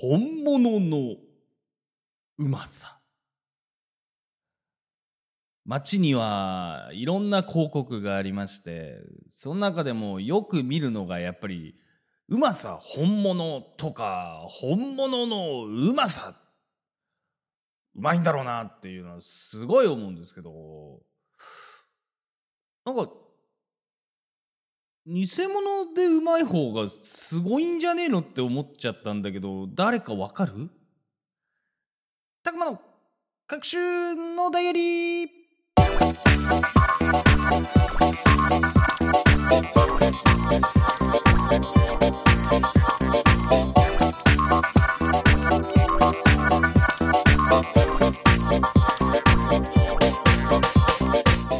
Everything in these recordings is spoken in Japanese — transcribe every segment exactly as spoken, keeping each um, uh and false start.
本物のうまさ。街にはいろんな広告がありまして、その中でもよく見るのがやっぱりうまさ本物とか本物のうまさ、うまいんだろうなっていうのはすごい思うんですけど、なんか偽物でうまい方がすごいんじゃねえのって思っちゃったんだけど、誰かわかる？たくまの各種のダイアリー。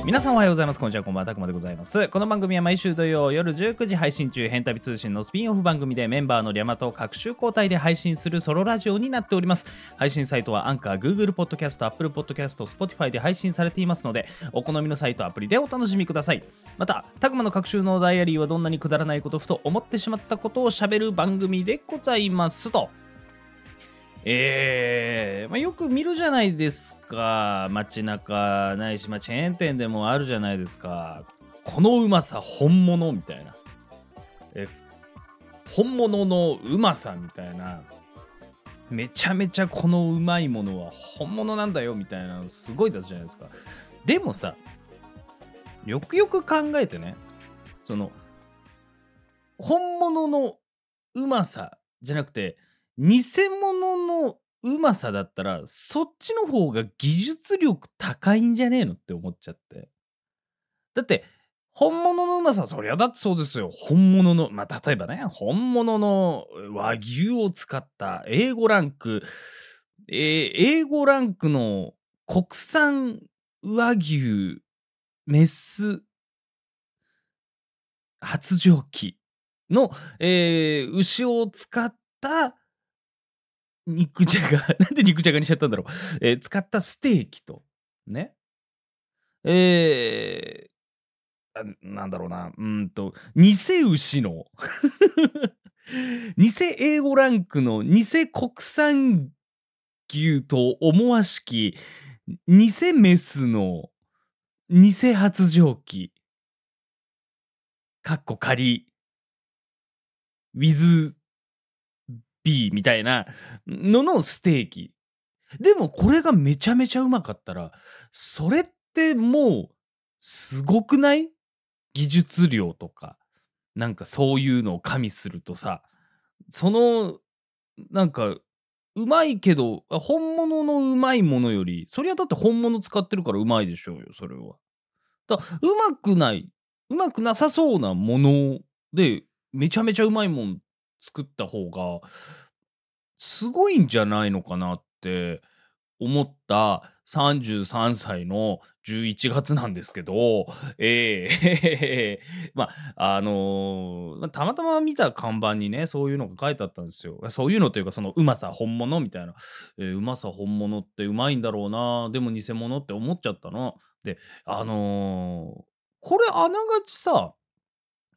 皆さんおはようございます。こんにちは、こんばんは、たくまでございます。この番組は毎週土曜夜じゅうくじ配信中、変旅通信のスピンオフ番組で、メンバーのリャマと各週交代で配信するソロラジオになっております。配信サイトはアンカー、Google ポッドキャスト、Apple ポッドキャスト、Spotify で配信されていますので、お好みのサイトアプリでお楽しみください。また、たくまの各週のダイアリーはどんなにくだらないこと、ふと思ってしまったことを喋る番組でございますと。えーまあ、よく見るじゃないですか、街中ないし、まあ、チェーン店でもあるじゃないですか、このうまさ本物みたいな、え本物のうまさみたいな、めちゃめちゃこのうまいものは本物なんだよみたいなのすごい出すじゃないですか。でもさ、よくよく考えてね、その本物のうまさじゃなくて偽物のうまさだったら、そっちの方が技術力高いんじゃねえのって思っちゃって。だって本物のうまさ、そりゃだってそうですよ。本物の、まあ例えばね、本物の和牛を使ったエーごランク、えー、エーごランクの国産和牛メス発情期の、えー、牛を使った肉じゃがなんで肉じゃがにしちゃったんだろう、えー、使ったステーキとね、えー、あなんだろうなうんと偽牛の偽エーごランクの偽国産牛と思わしき偽メスの偽発情期かっこ仮 with B みたいなののステーキでも、これがめちゃめちゃうまかったら、それってもうすごくない？技術量とかなんかそういうのを加味するとさ、そのなんかうまいけど本物のうまいものより、そりゃだって本物使ってるからうまいでしょうよ、それは。だからうまくない、うまくなさそうなものでめちゃめちゃうまいもん作った方がすごいんじゃないのかなって思ったさんじゅうさんさいのじゅういちがつなんですけど、ええー、まああのー、たまたま見た看板にね、そういうのが書いてあったんですよ。そういうのというか、そのうまさ本物みたいな、えー、うまさ本物ってうまいんだろうな、でも偽物って思っちゃったので、あのー、これあながちさ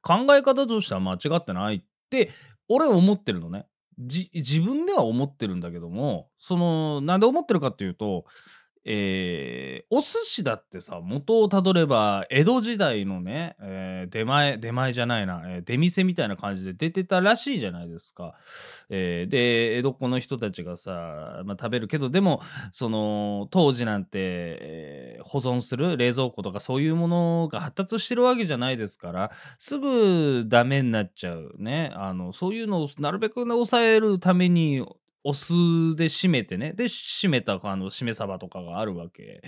考え方としては間違ってないって俺は思ってるのね。じ自分では思ってるんだけども、そのなんで思ってるかっていうと、えー、お寿司だってさ、元をたどれば江戸時代のね、えー、出前出前じゃないな、えー、出店みたいな感じで出てたらしいじゃないですか、えー、で江戸っ子の人たちがさ、まあ、食べるけど、でもその当時なんて、えー、保存する冷蔵庫とかそういうものが発達してるわけじゃないですから、すぐダメになっちゃうね。あのそういうのをなるべく抑えるためにお酢で締めてね、で締めたあの締め鯖とかがあるわけ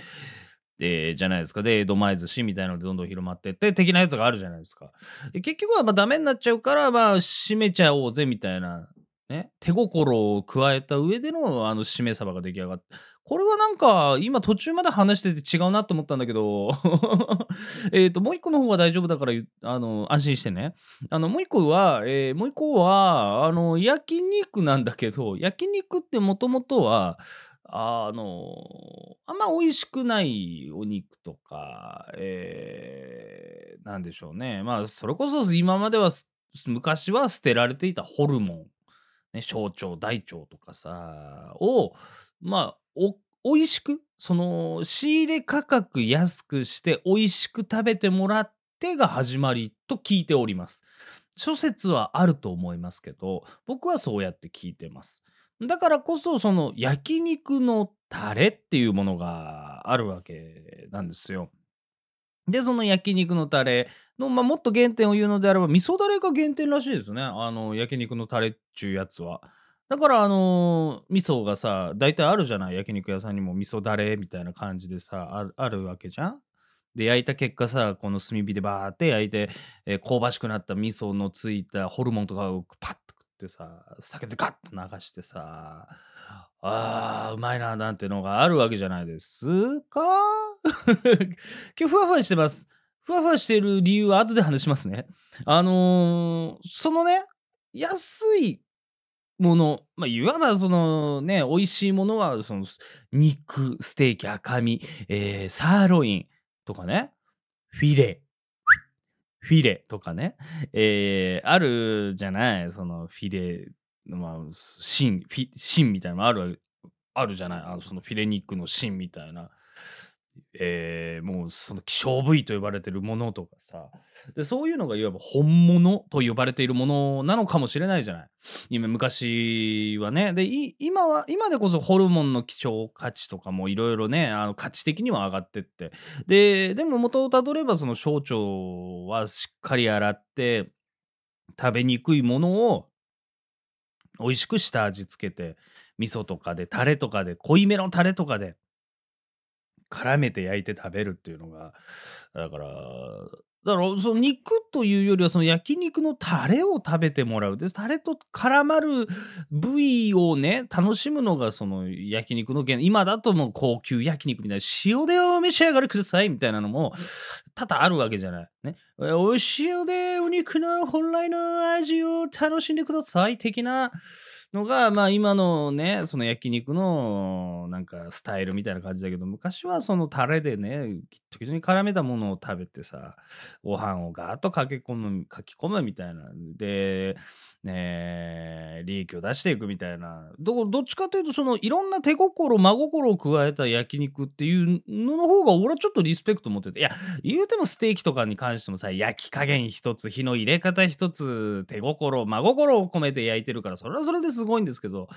でじゃないですか。で江戸前寿司みたいのでどんどん広まってって的なやつがあるじゃないですか。で結局はまあダメになっちゃうから、まあ締めちゃおうぜみたいなね、手心を加えた上でのあの締め鯖が出来上がって、これはなんか今途中まで話してて違うなと思ったんだけどえともう一個の方は大丈夫だから、あの安心してね。あのもう一個は、えー、もう一個はあの焼肉なんだけど、焼肉ってもともとはあのあんま美味しくないお肉とか、えー、なんでしょうね、まあそれこそ今までは昔は捨てられていたホルモンね、小腸大腸とかさをまあお美味しくその仕入れ価格安くして美味しく食べてもらってが始まりと聞いております。諸説はあると思いますけど、僕はそうやって聞いてます。だからこそその焼肉のタレっていうものがあるわけなんですよ。でその焼肉のタレの、まあ、もっと原点を言うのであれば味噌だれが原点らしいですね、あの焼肉のタレっちゅうやつは。だからあのー、味噌がさ大体あるじゃない、焼肉屋さんにも味噌だれみたいな感じでさ あ, あるわけじゃん。で焼いた結果さこの炭火でバーって焼いて、えー、香ばしくなった味噌のついたホルモンとかをパッと食ってさ酒でガッと流してさあーうまいななんてのがあるわけじゃないですか。今日ふわふわしてます。ふわふわしてる理由は後で話しますね。あのー、そのね安いもの、まあ、いわばそのね美味しいものはその肉ステーキ赤身、えー、サーロインとかねフィレフィレとかね、えー、あるじゃない、そのフィレまあ芯フィ芯みたいなのあるあるじゃない、あのそのフィレ肉の芯みたいな、えー、もうその希少部位と呼ばれてるものとかさ、でそういうのがいわば本物と呼ばれているものなのかもしれないじゃない。今昔はね、でい今は今でこそホルモンの希少価値とかもいろいろねあの価値的には上がってって、ででも元をたどればその小腸はしっかり洗って食べにくいものを美味しく下味つけて味噌とかでタレとかで濃いめのタレとかで絡めて焼いて食べるっていうのがだからだからその肉というよりはその焼肉のタレを食べてもらう、でタレと絡まる部位をね楽しむのがその焼肉の原点。今だともう高級焼肉みたいな塩でお召し上がりくださいみたいなのも多々あるわけじゃないね。お塩でお肉の本来の味を楽しんでください的なのがまあ今のねその焼肉のなんかスタイルみたいな感じだけど、昔はそのタレでねきっときっとに絡めたものを食べてさご飯をガーッとかけ込むかき込むみたいなで、ね、利益を出していくみたいな、 ど, どっちかというとそのいろんな手心真心を加えた焼肉っていうのの方が俺はちょっとリスペクト持ってて、いや言うてもステーキとかに関してもさ焼き加減一つ火の入れ方一つ手心真心を込めて焼いてるからそれはそれですすごいんですけど、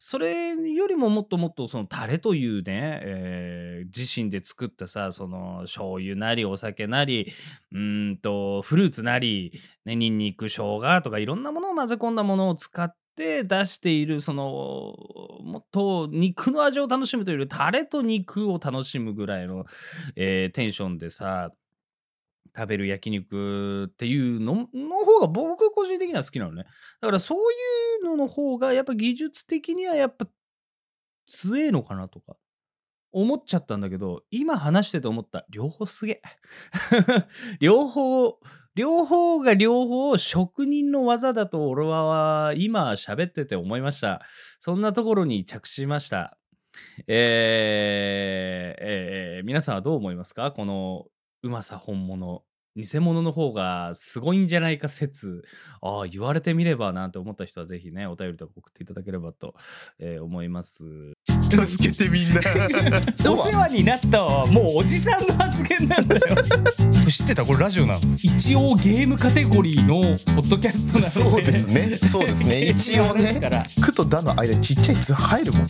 それよりももっともっとそのタレというね、えー、自身で作ったさその醤油なりお酒なりうーんとフルーツなり、ね、ニンニク生姜とかいろんなものを混ぜ込んだものを使って出しているそのもっと肉の味を楽しむというよりタレと肉を楽しむぐらいの、えー、テンションでさ食べる焼肉っていうのの方が僕個人的には好きなのね。だからそういうのの方がやっぱ技術的にはやっぱ強えのかなとか思っちゃったんだけど、今話してて思った両方すげえ両方両方が両方職人の技だと俺は今喋ってて思いました。そんなところに着しました。えー、えー、皆さんはどう思いますか？このうまさ本物偽物の方がすごいんじゃないか説、ああ言われてみればなんて思った人はぜひねお便りとか送っていただければと、えー、思います。助けてみんなお世話になったはもうおじさんの発言なんだよ知ってた？これラジオなの？一応ゲームカテゴリーのポッドキャストなのでそうですねそうですね一応ねくとだの間ちっちゃい図入るもん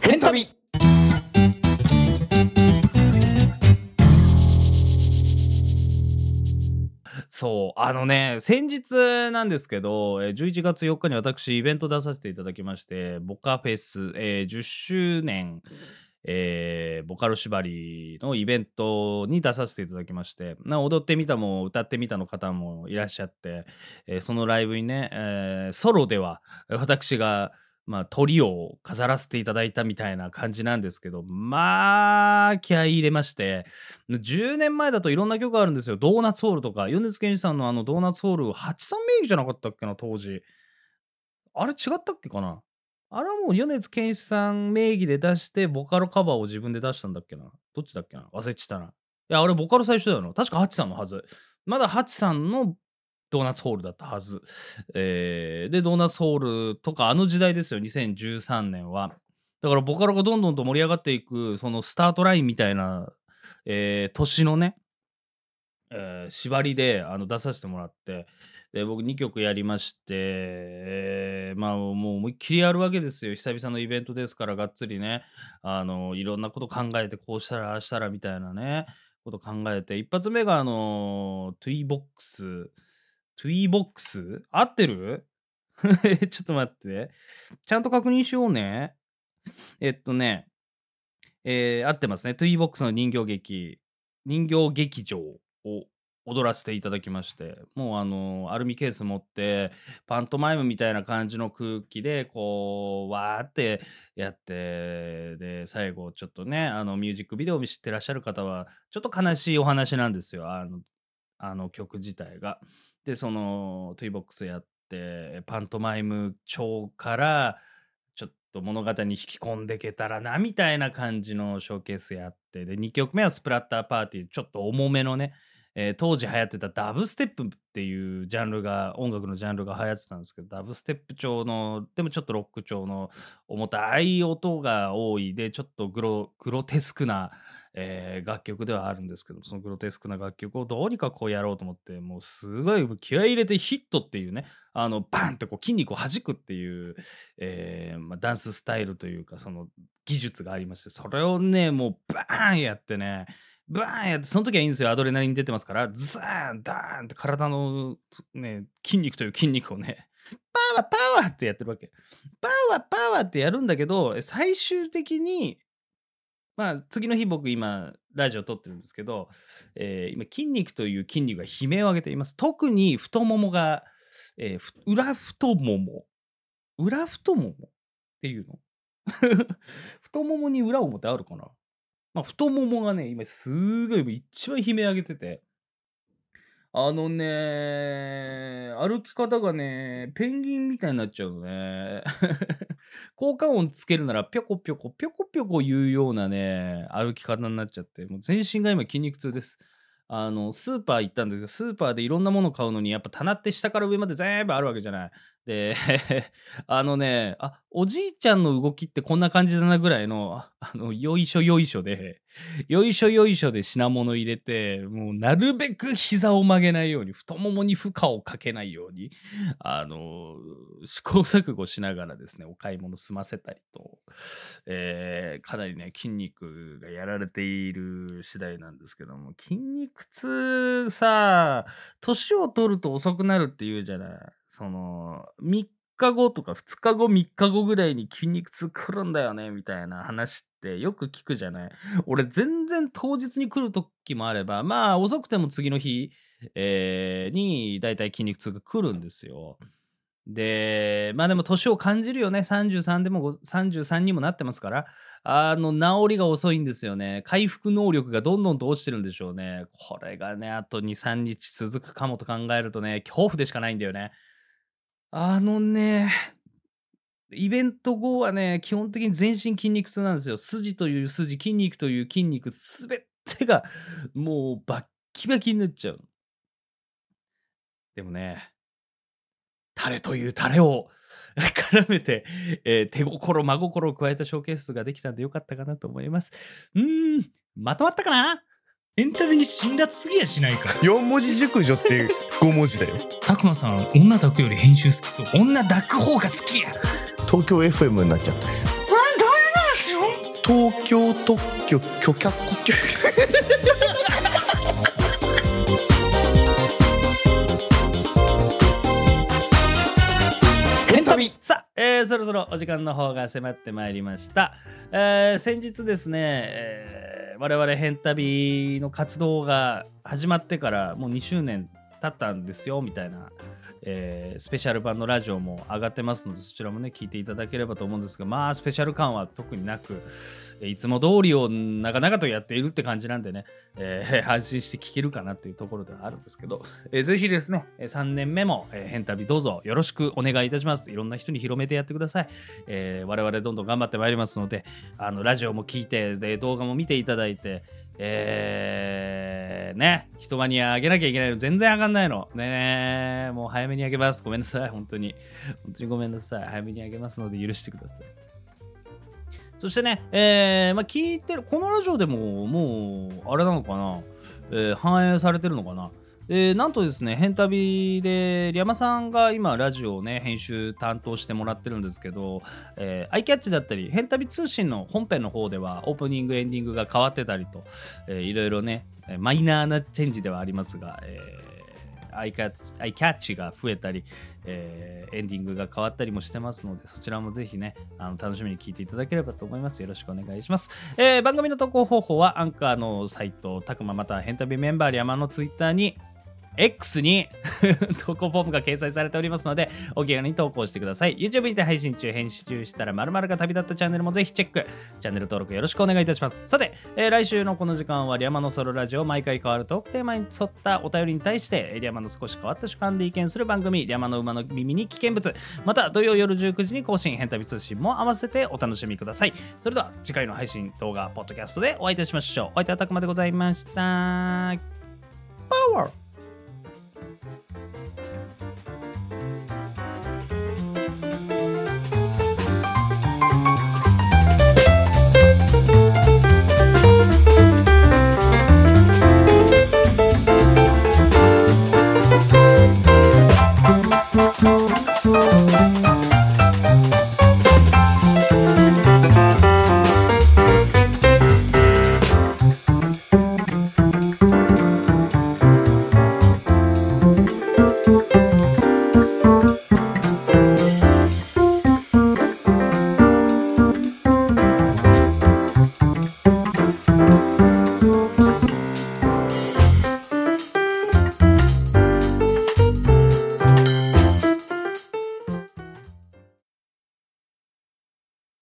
変旅そうあのね先日なんですけどじゅういちがつよっかに私イベント出させていただきまして、ボカフェス、えー、じゅっしゅうねん、えー、ボカロ縛りのイベントに出させていただきまして、な踊ってみたも歌ってみたの方もいらっしゃって、えー、そのライブにね、えー、ソロでは私がまあ、鳥を飾らせていただいたみたいな感じなんですけど、まあ気合い入れまして、じゅうねんまえだといろんな曲あるんですよ。ドーナツホールとか米津玄師さんのあのドーナツホールはちさん名義じゃなかったっけな当時、あれ違ったっけかな、あれはもう米津玄師さん名義で出してボカロカバーを自分で出したんだっけな、どっちだっけな忘れちゃったな。いやあれボカロ最初だよな確か、ハチさんのはず。まだハチさんのドーナツホールだったはず、えー、でドーナツホールとかあの時代ですよ、にせんじゅうさんねんは。だからボカロがどんどんと盛り上がっていくそのスタートラインみたいな、えー、年のね、えー、縛りであの出させてもらって、で僕にきょくやりまして、えー、まあもう思いっきりやるわけですよ。久々のイベントですからがっつりね、あのいろんなこと考えて、こうしたらああしたらみたいなねこと考えて、一発目があのTWiBOX TWiBOX 合ってるちょっと待ってちゃんと確認しようね。えっとね、えー、合ってますね。TWiBOX の人形劇人形劇場を踊らせていただきまして、もうあのアルミケース持ってパントマイムみたいな感じの空気でこうわーってやって、で最後ちょっとね、あのミュージックビデオを知ってらっしゃる方はちょっと悲しいお話なんですよ、あのあの曲自体が。でそのTWiBOXやってパントマイム調からちょっと物語に引き込んでけたらなみたいな感じのショーケースやって、でにきょくめはスプラッターパーティー、ちょっと重めのね、えー、当時流行ってたダブステップっていうジャンルが、音楽のジャンルが流行ってたんですけど、ダブステップ調のでもちょっとロック調の重たい音が多いで、ちょっとグロ、グロテスクな、えー、楽曲ではあるんですけど、そのグロテスクな楽曲をどうにかこうやろうと思って、もうすごい気合い入れて、ヒットっていうね、あのバンってこう筋肉を弾くっていう、えーまあ、ダンススタイルというかその技術がありまして、それをねもうバーンやってね、バーンやって、その時はいいんですよ、アドレナリン出てますから、ズーンダーンって体の、ね、筋肉という筋肉をね、パワーパワーってやってるわけ。パワーパワーってやるんだけど、最終的にまあ次の日、僕今ラジオ撮ってるんですけど、えー、今筋肉という筋肉が悲鳴を上げています。特に太ももが、えー、裏太もも裏太ももっていうの太ももに裏表あるかな。まあ、太ももがね、今すごい一番悲鳴上げてて、あのね、歩き方がね、ペンギンみたいになっちゃうのね。効果音つけるなら、ぴょこぴょこ、ぴょこぴょこ言うようなね、歩き方になっちゃって、もう全身が今筋肉痛です。あのスーパー行ったんですけど、スーパーでいろんなもの買うのに、やっぱ棚って下から上まで全部あるわけじゃない。であのね、あおじいちゃんの動きってこんな感じだなぐらいの、あのよいしょよいしょでよいしょよいしょで品物入れて、もうなるべく膝を曲げないように、太ももに負荷をかけないように、あの試行錯誤しながらですね、お買い物済ませたりと、えー、かなりね筋肉がやられている次第なんですけども、筋肉苦痛さ、年を取ると遅くなるっていうじゃない。そのみっかごとかふつかごみっかごぐらいに筋肉痛来るんだよねみたいな話ってよく聞くじゃない。俺全然当日に来る時もあれば、まあ遅くても次の日、えー、にだいたい筋肉痛が来るんですよ。でまあでも年を感じるよね。さんじゅうさんでもさんじゅうさんにもなってますから、あの治りが遅いんですよね。回復能力がどんどんと落ちてるんでしょうね。これがね、あと に,さん 日続くかもと考えるとね、恐怖でしかないんだよね。あのね、イベント後はね、基本的に全身筋肉痛なんですよ。筋という筋、筋肉という筋肉、すべてがもうバッキバキになっちゃう。でもね、タレというタレを絡めて、えー、手心真心を加えたショーケースができたんでよかったかなと思います。うーん、まとまったかな。エンタメに辛辣すぎやしないか。よん文字熟女ってご文字だよ。TAKUMAさん、女抱くより編集好きそう。女抱く方が好きや。東京 エフエム になっちゃった。東京特許許可国さあ、えー、そろそろお時間の方が迫ってまいりました、えー、先日ですね、えー、我々ヘンタビの活動が始まってからもうにしゅうねん経ったんですよみたいな、えー、スペシャル版のラジオも上がってますので、そちらもね聞いていただければと思うんですが、まあスペシャル感は特になく、いつも通りを長々とやっているって感じなんでね、えー、安心して聞けるかなっていうところではあるんですけど、えー、ぜひですねさんねんめもヘンタビどうぞよろしくお願いいたします。いろんな人に広めてやってください、えー、我々どんどん頑張ってまいりますので、あのラジオも聞いてで動画も見ていただいて、えー、ね、人間にあげなきゃいけないの全然上がんないのね。もう早めにあげます。ごめんなさい、本当に本当にごめんなさい。早めにあげますので許してください。そしてね、えー、まあ聞いてるこのラジオでももうあれなのかな、えー、反映されてるのかな。えー、なんとですね、ヘンタビでリヤマさんが今ラジオをね編集担当してもらってるんですけど、えー、アイキャッチだったりヘンタビ通信の本編の方ではオープニングエンディングが変わってたりと、えー、いろいろねマイナーなチェンジではありますが、えー、アイキャッチ、アイキャッチが増えたり、えー、エンディングが変わったりもしてますので、そちらもぜひねあの楽しみに聞いていただければと思います。よろしくお願いします。えー、番組の投稿方法はアンカーのサイトTAKUMAまたはヘンタビメンバーリヤマのツイッターにX に投稿フォームが掲載されておりますので、お気軽に投稿してください。YouTube にて配信中、編集したら〇〇が旅立ったチャンネルもぜひチェック。チャンネル登録よろしくお願いいたします。さて、えー、来週のこの時間はリヤマのソロラジオ、毎回変わるトークテーマに沿ったお便りに対して、リヤマの少し変わった主観で意見する番組、リヤマの馬の耳に危険物。また、土曜夜じゅうくじに更新、ヘンタビ通信も合わせてお楽しみください。それでは、次回の配信、動画、ポッドキャストでお会いいたしましょう。お相手はTAKUMAでございました。パワー！